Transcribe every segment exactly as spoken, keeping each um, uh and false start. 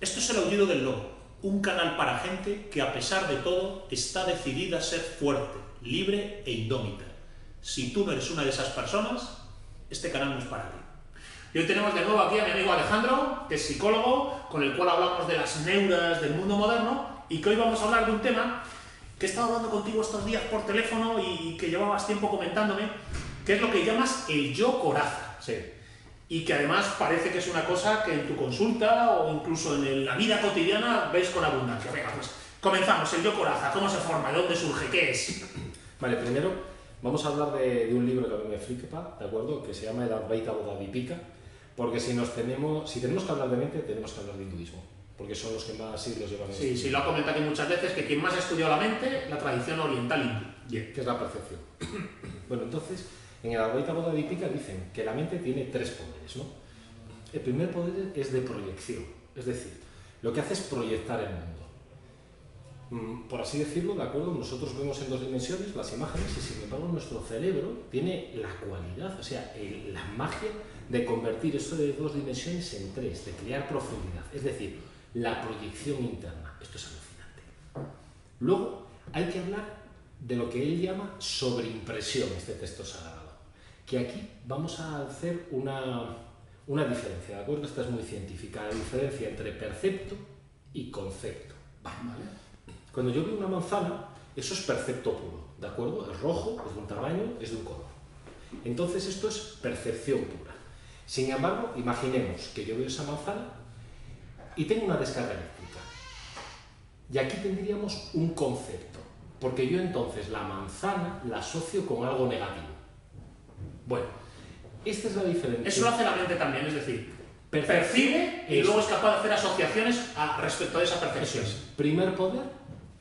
Esto es el Aullido del Lobo, un canal para gente que a pesar de todo está decidida a ser fuerte, libre e indómita. Si tú no eres una de esas personas, este canal no es para ti. Y hoy tenemos de nuevo aquí a mi amigo Alejandro, que es psicólogo, con el cual hablamos de las neuras del mundo moderno, y que hoy vamos a hablar de un tema que he estado hablando contigo estos días por teléfono y que llevabas tiempo comentándome, que es lo que llamas el yo coraza. Sí. Y que además parece que es una cosa que en tu consulta o incluso en la vida cotidiana ves con abundancia. Venga, pues comenzamos. El yo coraza, ¿cómo se forma? ¿De dónde surge? ¿Qué es? Vale, primero vamos a hablar de, de un libro que a mí me flipa, ¿de acuerdo? Que se llama El Advaita Bodhavipika, porque si, nos tenemos, si tenemos que hablar de mente, tenemos que hablar de hinduismo, porque son los que más siglos llevan. Sí, sí, lo ha comentado aquí muchas veces, que quien más ha estudiado la mente, la tradición oriental hindú. Yeah. Que es la percepción. Bueno, entonces, en el Arroita Boda de Ipica dicen que la mente tiene tres poderes, ¿no? El primer poder es de proyección, es decir, lo que hace es proyectar el mundo. Por así decirlo, ¿de acuerdo? Nosotros vemos en dos dimensiones las imágenes y sin embargo nuestro cerebro tiene la cualidad, o sea, el, la magia de convertir esto de dos dimensiones en tres, de crear profundidad, es decir, la proyección interna. Esto es alucinante. Luego hay que hablar de lo que él llama sobreimpresión, este texto sagrado, que aquí vamos a hacer una, una diferencia, ¿de acuerdo? Esta es muy científica, la diferencia entre percepto y concepto. ¿Vale? Cuando yo veo una manzana, eso es percepto puro, ¿de acuerdo? Es rojo, es de un tamaño, es de un color. Entonces esto es percepción pura. Sin embargo, imaginemos que yo veo esa manzana y tengo una descarga eléctrica. Y aquí tendríamos un concepto, porque yo entonces la manzana la asocio con algo negativo. Bueno, esta es la diferencia. Eso lo hace la mente también, es decir, percibe, percibe y eso. Luego es capaz de hacer asociaciones a, respecto a esa percepción. Es. Primer poder,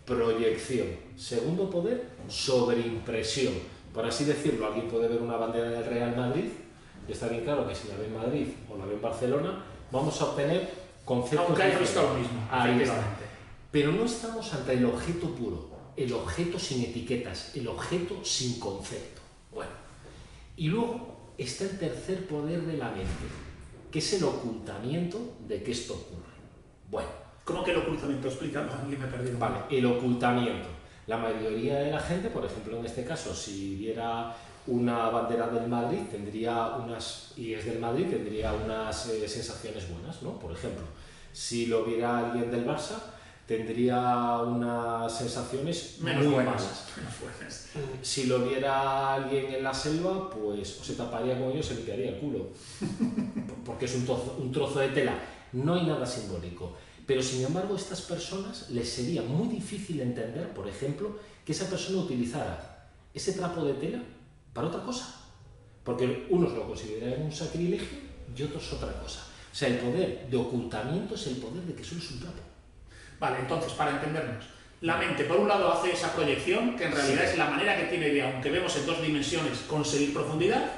proyección. Segundo poder, sobreimpresión. Por así decirlo, alguien puede ver una bandera del Real Madrid, y está bien claro que si la ve en Madrid o la ve en Barcelona, vamos a obtener conceptos. Aunque haya visto lo mismo. Ahí está. Pero no estamos ante el objeto puro. El objeto sin etiquetas, el objeto sin concepto. Bueno, y luego está el tercer poder de la mente, que es el ocultamiento de que esto ocurre. Bueno. ¿Cómo que el ocultamiento? Explica, no, me perdí. Vale, el ocultamiento. La mayoría de la gente, por ejemplo, en este caso, si viera una bandera del Madrid, tendría unas, y es del Madrid, tendría unas eh, sensaciones buenas, ¿no? Por ejemplo, si lo viera alguien del Barça, tendría unas sensaciones menos muy buenas, malas. Menos buenas. Si lo viera alguien en la selva, pues se taparía con ellos, se le quedaría el culo, porque es un trozo, un trozo de tela. No hay nada simbólico. Pero sin embargo, a estas personas les sería muy difícil entender, por ejemplo, que esa persona utilizara ese trapo de tela para otra cosa. Porque unos lo consideran un sacrilegio y otros otra cosa. O sea, el poder de ocultamiento es el poder de que solo es un trapo. Vale, entonces, para entendernos, la mente, por un lado, hace esa proyección, que en realidad sí. Es la manera que tiene de, aunque vemos en dos dimensiones, conseguir profundidad,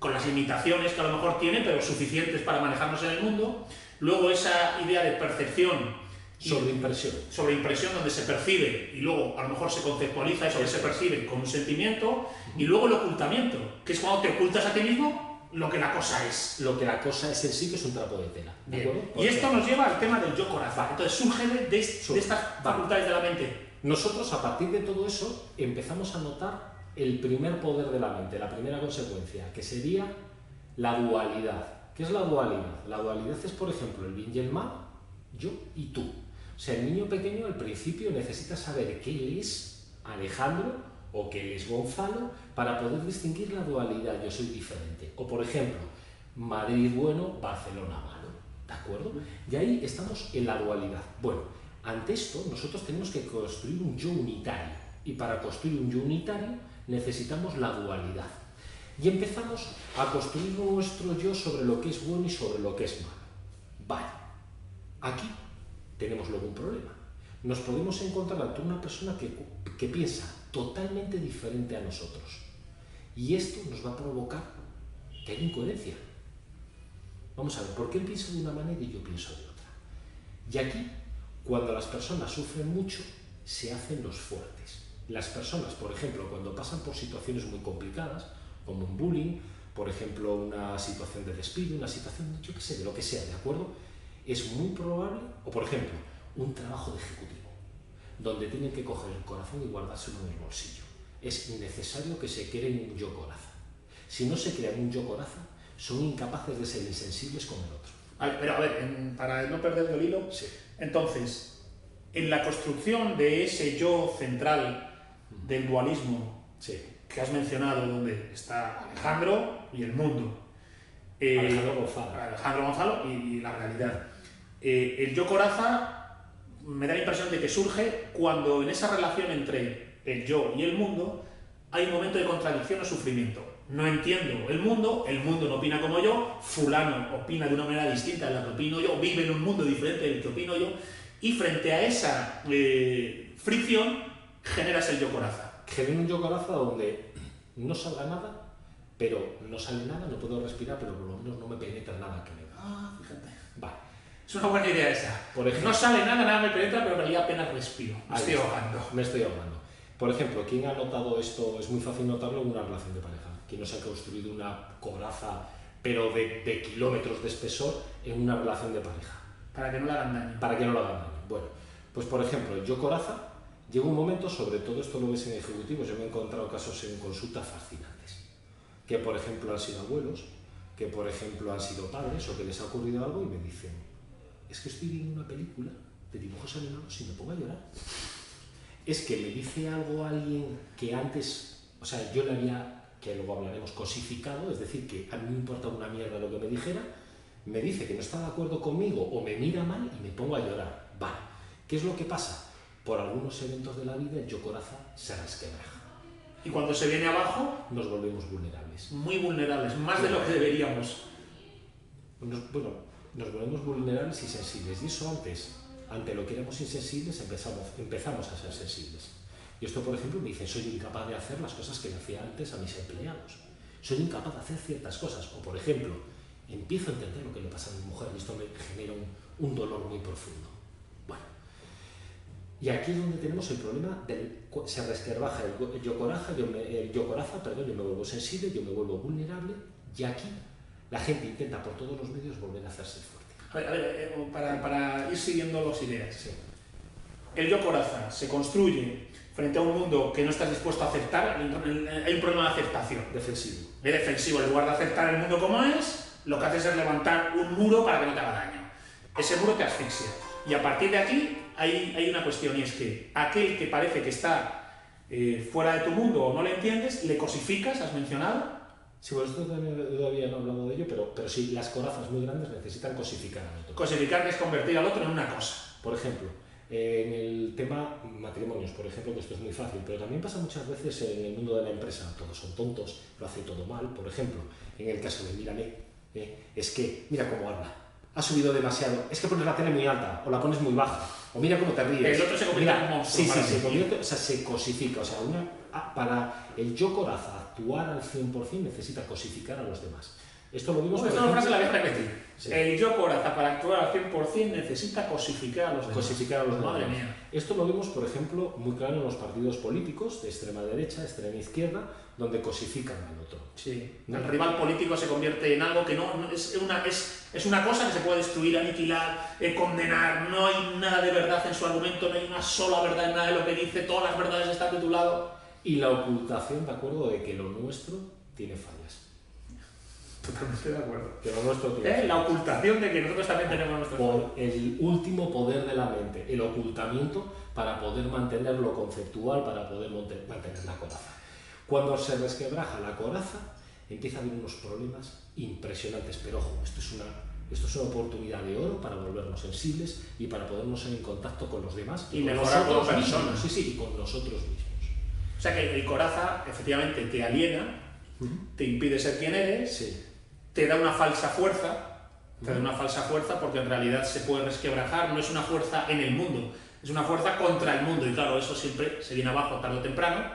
con las limitaciones que a lo mejor tiene, pero suficientes para manejarnos en el mundo. Luego, esa idea de percepción. Sobreimpresión. Sobreimpresión, donde se percibe y luego a lo mejor se conceptualiza eso que se percibe con un sentimiento. Y luego el ocultamiento, que es cuando te ocultas a ti mismo lo que la cosa es. Lo que la cosa es en sí, que es un trapo de tela. ¿De acuerdo? Y esto nos lleva al tema del yo coraza. Entonces surge de, de estas facultades de la mente. Nosotros, a partir de todo eso, empezamos a notar el primer poder de la mente, la primera consecuencia, que sería la dualidad. ¿Qué es la dualidad? La dualidad es, por ejemplo, el bien y el mal, yo y tú. O sea, el niño pequeño al principio necesita saber qué es Alejandro o que es Gonzalo, para poder distinguir la dualidad, yo soy diferente. O por ejemplo, Madrid bueno, Barcelona malo, ¿de acuerdo? Y ahí estamos en la dualidad. Bueno, ante esto nosotros tenemos que construir un yo unitario, y para construir un yo unitario necesitamos la dualidad. Y empezamos a construir nuestro yo sobre lo que es bueno y sobre lo que es malo. Vale, aquí tenemos luego un problema. Nos podemos encontrar ante una persona que, que piensa totalmente diferente a nosotros. Y esto nos va a provocar que haya incoherencia. Vamos a ver, ¿por qué él piensa de una manera y yo pienso de otra? Y aquí, cuando las personas sufren mucho, se hacen los fuertes. Las personas, por ejemplo, cuando pasan por situaciones muy complicadas, como un bullying, por ejemplo, una situación de despido, una situación, yo qué sé, de lo que sea, ¿de acuerdo? es muy probable, o por ejemplo, un trabajo de ejecutivo, donde tienen que coger el corazón y guardárselo en el bolsillo. Es necesario que se creen un yo coraza. Si no se crean un yo coraza, son incapaces de ser insensibles con el otro. Vale, pero a ver, en, para no perder el hilo, sí. Entonces, en la construcción de ese yo central del dualismo, sí, que has mencionado, donde está Alejandro y el mundo, eh, Alejandro Gonzalo, Alejandro Gonzalo y, y la realidad, eh, el yo coraza me da la impresión de que surge cuando en esa relación entre el yo y el mundo hay un momento de contradicción o sufrimiento. No entiendo el mundo, el mundo no opina como yo, fulano opina de una manera distinta a la que opino yo, vive en un mundo diferente del que opino yo, y frente a esa eh, fricción generas el yo coraza. Genera un yo coraza donde no salga nada, pero no sale nada, no puedo respirar, pero por lo menos no me penetra nada que me da. Ah, fíjate. Vale. Es una buena idea esa. Por ejemplo, no sale nada, nada me penetra, pero en realidad apenas respiro. Me estoy ahogando. Me estoy ahogando. Por ejemplo, ¿quién ha notado esto? Es muy fácil notarlo en una relación de pareja. Quien no se ha construido una coraza, pero de, de kilómetros de espesor, en una relación de pareja. Para que no le hagan daño. Para que no le hagan daño. Bueno, pues por ejemplo, el yo coraza, llega un momento, sobre todo esto lo ves en ejecutivos, yo me he encontrado casos en consultas fascinantes. Que por ejemplo han sido abuelos, que por ejemplo han sido padres, o que les ha ocurrido algo y me dicen: es que estoy viendo una película de dibujos animados y me pongo a llorar. Es que me dice algo a alguien que antes, o sea, yo le había, que luego hablaremos, cosificado, es decir, que a mí me importa una mierda lo que me dijera, me dice que no está de acuerdo conmigo o me mira mal y me pongo a llorar. Vale, ¿qué es lo que pasa? Por algunos eventos de la vida el yo coraza se resquebraja. Y cuando se viene abajo, nos volvemos vulnerables. Muy vulnerables, más sí, de lo que deberíamos. Nos, bueno... Nos volvemos vulnerables y sensibles, y eso antes, ante lo que éramos insensibles, empezamos, empezamos a ser sensibles. Y esto, por ejemplo, me dice: soy incapaz de hacer las cosas que le hacía antes a mis empleados, soy incapaz de hacer ciertas cosas, o por ejemplo, empiezo a entender lo que le pasa a mi mujer y esto me genera un, un dolor muy profundo. Bueno, y aquí es donde tenemos el problema del se resquebraja el, el yo coraza, yo me, el yo coraza, perdón, yo me vuelvo sensible, yo me vuelvo vulnerable, y aquí la gente intenta por todos los medios volver a hacerse fuerte. A ver, a ver para, para ir siguiendo las ideas. Sí. El yo coraza se construye frente a un mundo que no estás dispuesto a aceptar. Hay un problema de aceptación. Defensivo. De defensivo. En lugar de aceptar el mundo como es, lo que haces es levantar un muro para que no te haga daño. Ese muro te asfixia. Y a partir de aquí hay, hay una cuestión, y es que aquel que parece que está eh, fuera de tu mundo o no le entiendes, le cosificas, has mencionado. Sí, bueno, esto todavía no he hablado de ello, pero, pero sí, las corazas muy grandes necesitan cosificar al otro. Cosificar es convertir al otro en una cosa. Por ejemplo, eh, en el tema matrimonios, por ejemplo, que esto es muy fácil, pero también pasa muchas veces en el mundo de la empresa. Todos son tontos, lo hace todo mal, por ejemplo. En el caso de mírame, eh, es que mira cómo habla, ha subido demasiado, es que pones la tele muy alta o la pones muy baja, o mira cómo te ríes. El otro se convierte en un monstruo. Sí, sí, se convierte, o sea, se cosifica, o sea, una, para el yo coraza actuar al cien por cien necesita cosificar a los demás. Esto lo vimos... No, esta es una frase la voy a repetir. Sí. El yo coraza para actuar al cien por cien necesita cosificar a los demás. Cosificar a los demás. Madre mía. Esto lo vimos, por ejemplo, muy claro en los partidos políticos de extrema derecha, extrema izquierda, donde cosifican al otro. Sí. ¿No? El rival político se convierte en algo que no... no es, una, es, es una cosa que se puede destruir, aniquilar, eh, condenar. No hay nada de verdad en su argumento, no hay una sola verdad en nada de lo que dice. Todas las verdades están de tu lado. Y la ocultación, de acuerdo, de que lo nuestro tiene fallas. Totalmente de acuerdo. Que lo nuestro tiene ¿Eh? fallas. La ocultación de que nosotros también tenemos nuestro por el último poder de la mente, el ocultamiento, para poder mantener lo conceptual, para poder mantener la coraza. Cuando se resquebraja la coraza, empieza a haber unos problemas impresionantes. Pero ojo, esto es una, esto es una oportunidad de oro para volvernos sensibles y para podernos en contacto con los demás. Y, y con nosotros mismos. Personas. Sí, sí, y con nosotros mismos. O sea que el coraza, efectivamente, te aliena, uh-huh, te impide ser quien eres, sí, te da una falsa fuerza, te uh-huh. da una falsa fuerza porque en realidad se puede resquebrajar, no es una fuerza en el mundo, es una fuerza contra el mundo, y claro, eso siempre se viene abajo tarde o temprano.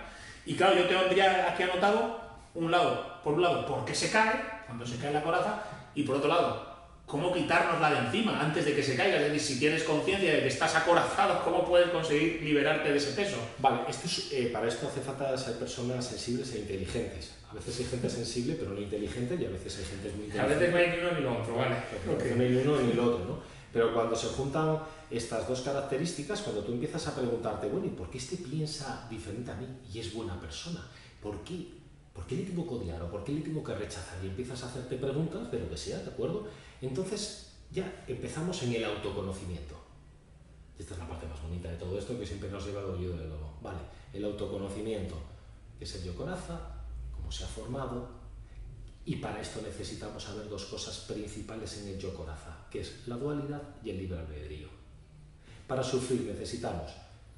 Y claro, yo tendría aquí anotado, un lado, por un lado, por qué se cae, cuando se cae la coraza, y por otro lado, cómo quitárnosla de encima antes de que se caiga. Es decir, si tienes conciencia de que estás acorazado, ¿cómo puedes conseguir liberarte de ese peso? Vale, esto es, eh, para esto hace falta ser personas sensibles e inteligentes. A veces hay gente sensible pero no inteligente, y a veces hay gente muy inteligente. A veces no hay ni uno ni lo otro, ¿vale? Okay. No hay ni uno ni lo otro, ¿no? Pero cuando se juntan estas dos características, cuando tú empiezas a preguntarte, bueno, ¿y por qué este piensa diferente a mí y es buena persona? ¿Por qué? ¿Por qué le tengo que odiar o por qué le tengo que rechazar? Y empiezas a hacerte preguntas de lo que sea, ¿de acuerdo? Entonces ya empezamos en el autoconocimiento. Esta es la parte más bonita de todo esto que siempre nos lleva al Aullido del Lobo. Vale, el autoconocimiento, que es el Yo Coraza, cómo se ha formado, y para esto necesitamos saber dos cosas principales en el Yo Coraza, que es la dualidad y el libre albedrío. Para sufrir necesitamos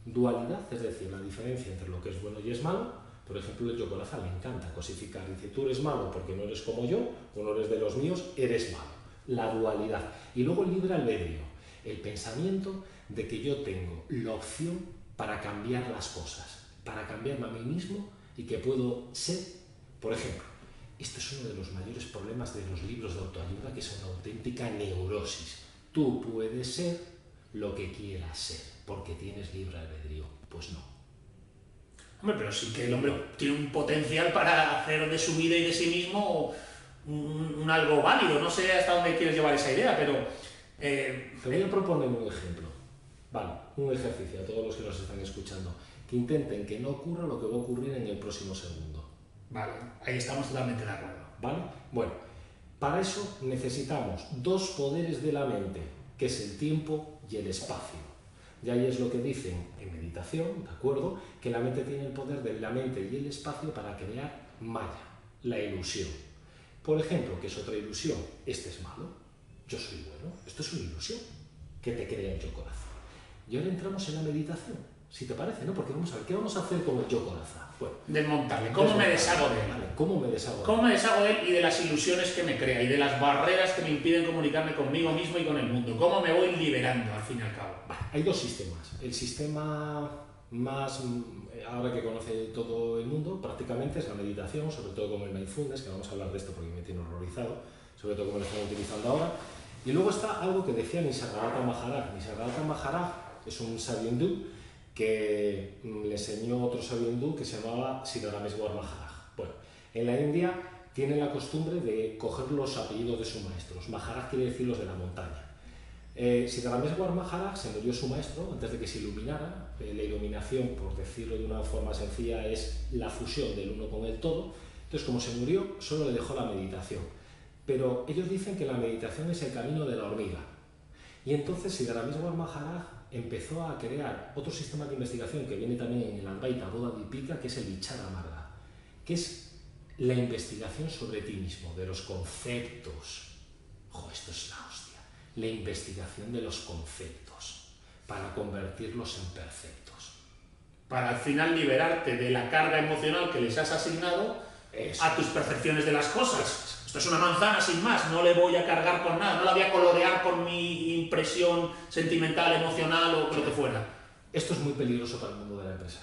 dualidad, es decir, la diferencia entre lo que es bueno y es malo. Por ejemplo, el Yo Coraza le encanta cosificar, dice tú eres malo porque no eres como yo, o no eres de los míos, eres malo. La dualidad. Y luego el libre albedrío, el pensamiento de que yo tengo la opción para cambiar las cosas, para cambiarme a mí mismo y que puedo ser, por ejemplo, esto es uno de los mayores problemas de los libros de autoayuda, que es una auténtica neurosis. Tú puedes ser lo que quieras ser, porque tienes libre albedrío. Pues no. Hombre, pero sí que el hombre tiene un potencial para hacer de su vida y de sí mismo un, un algo válido. No sé hasta dónde quieres llevar esa idea, pero... Eh, Te voy a proponer un ejemplo. Vale, un ejercicio a todos los que nos están escuchando. Que intenten que no ocurra lo que va a ocurrir en el próximo segundo. Vale, ahí estamos totalmente de acuerdo. Vale, bueno, para eso necesitamos dos poderes de la mente, que es el tiempo y el espacio. Y ahí es lo que dicen en meditación, ¿de acuerdo? Que la mente tiene el poder de la mente y el espacio para crear maya, la ilusión. Por ejemplo, que es otra ilusión, este es malo, yo soy bueno, esto es una ilusión que te crea el Yo Coraza. Y ahora entramos en la meditación, si te parece, ¿no? Porque vamos a ver, ¿qué vamos a hacer con el Yo Coraza? Bueno, desmontarle, ¿cómo me deshago de él? Vale, ¿cómo me deshago de él? ¿Cómo me deshago de él y de las ilusiones que me crea y de las barreras que me impiden comunicarme conmigo mismo y con el mundo? ¿Cómo me voy liberando al fin y al cabo? Vale, hay dos sistemas. El sistema más, ahora que conoce todo el mundo, prácticamente es la meditación, sobre todo como el mindfulness, que vamos a hablar de esto porque me tiene horrorizado, sobre todo como lo están utilizando ahora. Y luego está algo que decía Nisargadatta Maharaj. Nisargadatta Maharaj es un sabio hindú que le enseñó otro sabio hindú que se llamaba Siddharameshwar Maharaj. Bueno, en la India tienen la costumbre de coger los apellidos de sus maestros. Maharaj quiere decir los de la montaña. Eh, Siddharameshwar Maharaj se murió su maestro antes de que se iluminara. Eh, la iluminación, por decirlo de una forma sencilla, es la fusión del uno con el todo. Entonces, como se murió, solo le dejó la meditación. Pero ellos dicen que la meditación es el camino de la hormiga. Y entonces Siddharameshwar Maharaj empezó a crear otro sistema de investigación que viene también en el Advaita Boda de Ipica, que es el Vichara Marga, que es la investigación sobre ti mismo, de los conceptos. ¡Ojo, esto es la hostia! La investigación de los conceptos para convertirlos en perfectos. Para al final liberarte de la carga emocional que les has asignado Eso. a tus percepciones de las cosas. Esto es una manzana sin más, no le voy a cargar con nada, no la voy a colorear con mi impresión sentimental, emocional o lo que fuera. Esto es muy peligroso para el mundo de la empresa.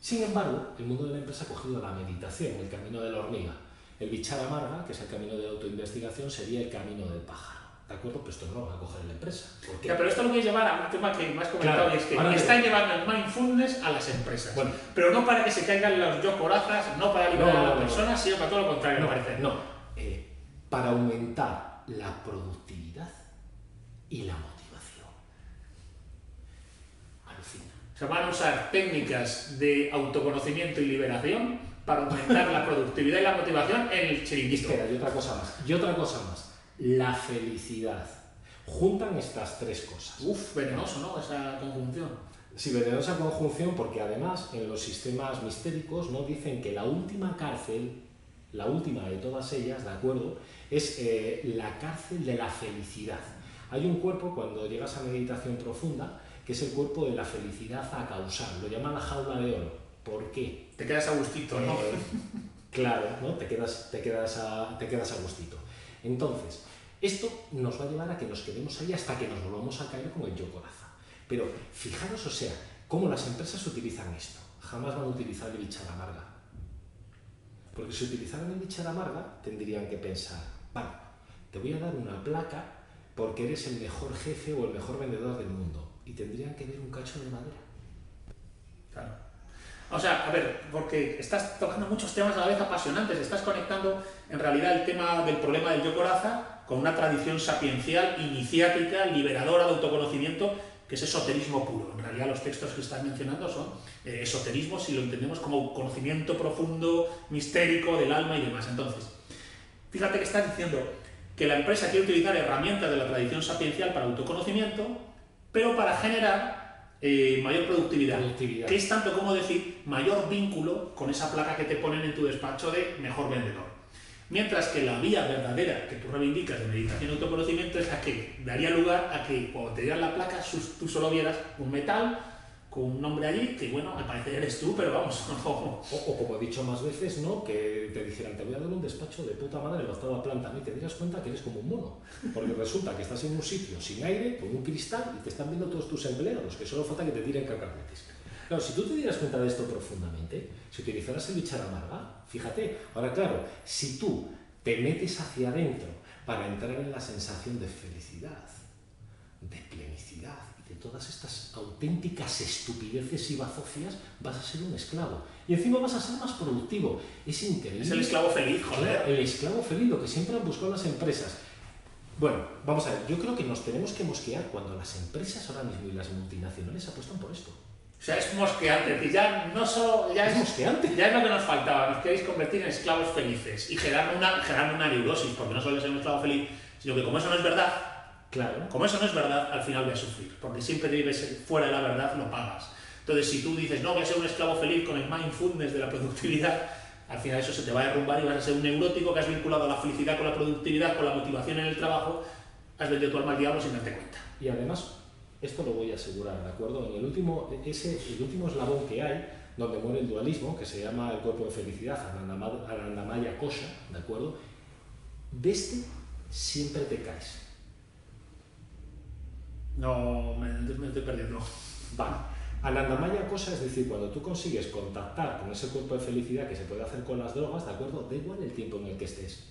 Sin embargo, el mundo de la empresa ha cogido la meditación, el camino de la hormiga. El Vichara Marga, que es el camino de autoinvestigación, sería el camino del pájaro. ¿De acuerdo? Pues esto no lo va a coger la empresa. Porque... Ya, pero esto lo voy a llevar a un tema que me has comentado, claro, y es que vale. están llevando el mindfulness a las empresas. Bueno, pero no para que se caigan los yo corazas, no para liberar no, no, a las no, personas, no. sino para todo lo contrario, no, me parece. No. Eh, para aumentar la productividad y la motivación. Alucina. Se van a usar técnicas de autoconocimiento y liberación para aumentar la productividad y la motivación en el chiringuito. Espera, y otra cosa más. Y otra cosa más. La felicidad. Juntan estas tres cosas. Uf, venenoso, ¿no? Esa conjunción. Sí, venenosa conjunción porque además en los sistemas mistéricos no dicen que la última cárcel... La última de todas ellas, ¿de acuerdo? Es eh, la cárcel de la felicidad. Hay un cuerpo, cuando llegas a meditación profunda, que es el cuerpo de la felicidad a causar. Lo llaman la jaula de oro. ¿Por qué? Te quedas a gustito, ¿no? Eh, claro, ¿no? Te quedas, te quedas a, te quedas a gustito. Entonces, esto nos va a llevar a que nos quedemos ahí hasta que nos volvamos a caer con el Yo Coraza. Pero fijaros, o sea, cómo las empresas utilizan esto. Jamás van a utilizar el Vichara Marga. Porque si utilizaran el Vichara Marga, tendrían que pensar, vale, te voy a dar una placa porque eres el mejor jefe o el mejor vendedor del mundo. Y tendrían que ver un cacho de madera. Claro. O sea, a ver, porque estás tocando muchos temas a la vez apasionantes, estás conectando en realidad el tema del problema del Yo Coraza con una tradición sapiencial, iniciática, liberadora de autoconocimiento, que es esoterismo puro. En realidad los textos que estás mencionando son eh, esoterismo si lo entendemos como conocimiento profundo, mistérico del alma y demás. Entonces, fíjate que estás diciendo que la empresa quiere utilizar herramientas de la tradición sapiencial para autoconocimiento, pero para generar eh, mayor productividad, productividad, que es tanto como decir mayor vínculo con esa placa que te ponen en tu despacho de mejor vendedor. Mientras que la vía verdadera que tú reivindicas de meditación y autoconocimiento es la que daría lugar a que cuando te dieran la placa tú solo vieras un metal con un nombre allí que, bueno, al parecer eres tú, pero vamos, no. O, o como he dicho más veces, ¿no? Que te dijeran, te voy a dar un despacho de puta madre en la octava planta, ¿no? Y te das cuenta que eres como un mono, porque resulta que estás en un sitio sin aire, con un cristal, y te están viendo todos tus empleados, que solo falta que te tiren cacahuetes. Claro, si tú te dieras cuenta de esto profundamente, si utilizaras el Vichara Marga, fíjate, ahora claro, si tú te metes hacia adentro para entrar en la sensación de felicidad, de plenicidad y de todas estas auténticas estupideces y bazofías, vas a ser un esclavo. Y encima vas a ser más productivo. Es increíble. Es el esclavo feliz, joder. El esclavo feliz, lo que siempre han buscado las empresas. Bueno, vamos a ver, yo creo que nos tenemos que mosquear cuando las empresas ahora mismo y las multinacionales apuestan por esto. O sea, es mosqueante, que ya no solo... Ya es, es mosqueante. Ya es lo que nos faltaba, nos queréis convertir en esclavos felices y generar una, generar una neurosis, porque no solo es un esclavo feliz, sino que como eso no es verdad, claro, como eso no es verdad, al final voy a sufrir, porque siempre vives fuera de la verdad, no pagas. Entonces, si tú dices, no, voy a ser un esclavo feliz con el mindfulness de la productividad, al final eso se te va a derrumbar y vas a ser un neurótico que has vinculado la felicidad con la productividad, con la motivación en el trabajo, has vendido tu alma al diablo sin darte cuenta. Y además... Esto lo voy a asegurar, ¿de acuerdo? En el último, ese, el último eslabón que hay, donde muere el dualismo, que se llama el cuerpo de felicidad, Anandamaya Kosha, ¿de acuerdo? De este siempre te caes. No, me, me estoy perdiendo. Vale. Anandamaya Kosha, es decir, cuando tú consigues contactar con ese cuerpo de felicidad que se puede hacer con las drogas, ¿de acuerdo? Da igual el tiempo en el que estés.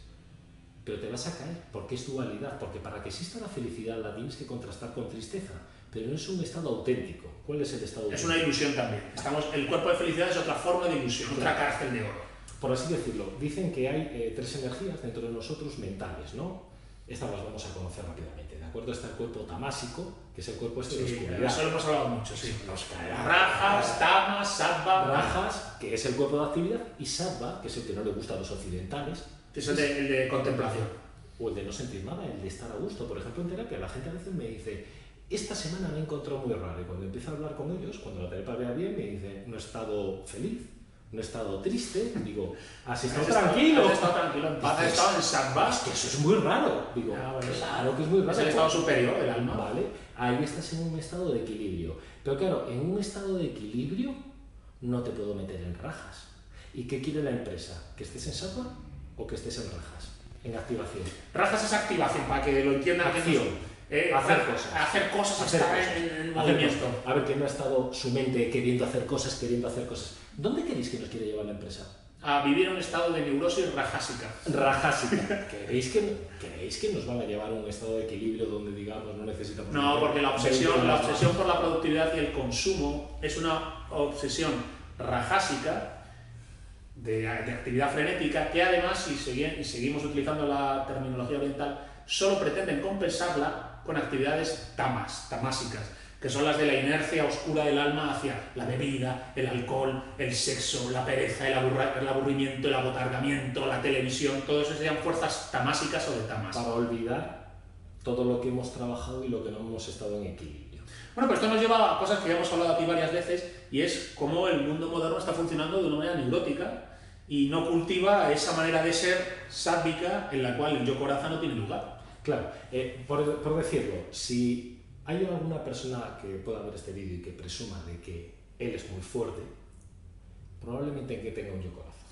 Pero te vas a caer, porque es dualidad, porque para que exista la felicidad la tienes que contrastar con tristeza, pero no es un estado auténtico. ¿Cuál es el estado auténtico? Es una ilusión también. Estamos, el cuerpo de felicidad es otra forma de ilusión, claro, otra cárcel de oro. Por así decirlo, dicen que hay eh, tres energías dentro de nosotros mentales, ¿no? Estas las vamos a conocer rápidamente, ¿de acuerdo? Está el cuerpo tamásico, que es el cuerpo este sí, de oscuridad. Eso lo hemos hablado mucho, sí. Nos caerá. Rajas, tamas, sattva. Rajas, que es el cuerpo de actividad, y sattva, que es el que no le gusta a los occidentales. Es el de, el de contemplación. O el de no sentir nada, el de estar a gusto. Por ejemplo, en terapia la gente a veces me dice, esta semana me he encontrado muy raro. Y cuando empiezo a hablar con ellos, cuando la terapia vea bien, me dice, no he estado feliz, no he estado triste. Digo, has estado tranquilo. Has estado tranquilo, en paz, has estado en samba. Es que eso es muy raro. Digo, ah, bueno, claro que es muy raro. Es el estado superior del alma. Vale, ahí estás en un estado de equilibrio. Pero claro, en un estado de equilibrio no te puedo meter en rajas. ¿Y qué quiere la empresa? ¿Que estés en samba? O que estés en rajas, en activación. Rajas es activación, para que lo entiendan. Acción, eh, hacer, hacer cosas. Hacer cosas, hacer estar cosas. En, en movimiento. A ver, que no ha estado su mente queriendo hacer cosas, queriendo hacer cosas. ¿Dónde queréis que nos quiere llevar la empresa? A vivir un estado de neurosis rajásica. Rajásica. ¿Queréis que, ¿Queréis que nos van a llevar a un estado de equilibrio donde, digamos, no necesitamos... No, porque la obsesión, la obsesión por la productividad y el consumo es una obsesión rajásica, De, de actividad frenética, que además, si segui seguimos utilizando la terminología oriental, solo pretenden compensarla con actividades tamas, tamásicas, que son las de la inercia oscura del alma hacia la bebida, el alcohol, el sexo, la pereza, el, el aburrimiento, el abotargamiento, la televisión, todo eso serían fuerzas tamásicas o de tamas. Para olvidar todo lo que hemos trabajado y lo que no hemos estado en equilibrio. Bueno, pues esto nos lleva a cosas que ya hemos hablado aquí varias veces, y es cómo el mundo moderno está funcionando de una manera neurótica y no cultiva esa manera de ser sádica en la cual el yo coraza no tiene lugar. Claro, eh, por, por decirlo, si hay alguna persona que pueda ver este vídeo y que presuma de que él es muy fuerte, probablemente que tenga un yo coraza,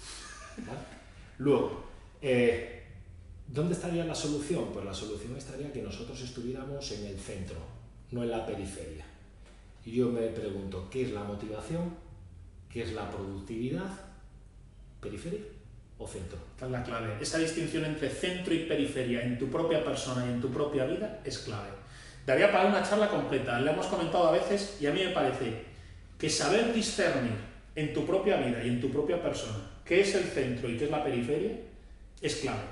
¿vale? Luego, eh, ¿dónde estaría la solución? Pues la solución estaría que nosotros estuviéramos en el centro, no en la periferia. Y yo me pregunto, ¿qué es la motivación? ¿Qué es la productividad? ¿Periferia o centro? Esta es la clave. Esa distinción entre centro y periferia en tu propia persona y en tu propia vida es clave. Daría para una charla completa, la hemos comentado a veces, y a mí me parece que saber discernir en tu propia vida y en tu propia persona qué es el centro y qué es la periferia es clave.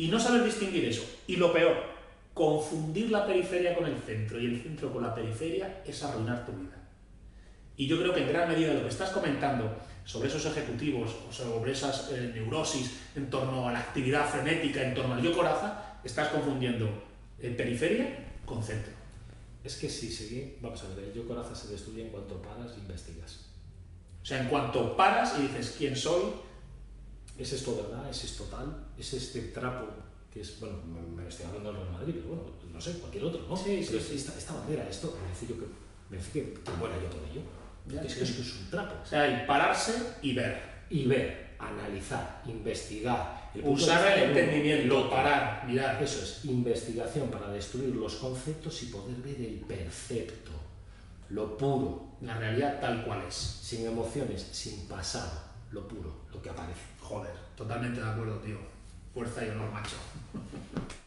y no saber distinguir eso. Y lo peor, confundir la periferia con el centro y el centro con la periferia es arruinar tu vida. Y yo creo que en gran medida lo que estás comentando sobre esos ejecutivos, o sobre esas eh, neurosis en torno a la actividad frenética, en torno al yo coraza, estás confundiendo eh, periferia con centro. Es que si seguí, vamos a ver, el yo coraza se destruye en cuanto paras e investigas. O sea, en cuanto paras y dices, ¿quién soy? ¿Es esto verdad? ¿Es esto tal? ¿Es este trapo? Que es, bueno, me estoy hablando del Real Madrid, pero bueno, no sé, cualquier otro, ¿no? Sí, sí, sí. Esta, esta bandera, esto, me decía yo que, me decía que, que muera yo todo ello. Ya, es que eso es un trapo. O sea, y pararse y ver. Y ver, analizar, investigar. El Usar el entendimiento, lo parar, mirar. Eso es, investigación para destruir los conceptos y poder ver el percepto, lo puro, la realidad tal cual es. Sin emociones, sin pasado, lo puro, lo que aparece. Joder, totalmente de acuerdo, tío. Fuerza y honor, macho.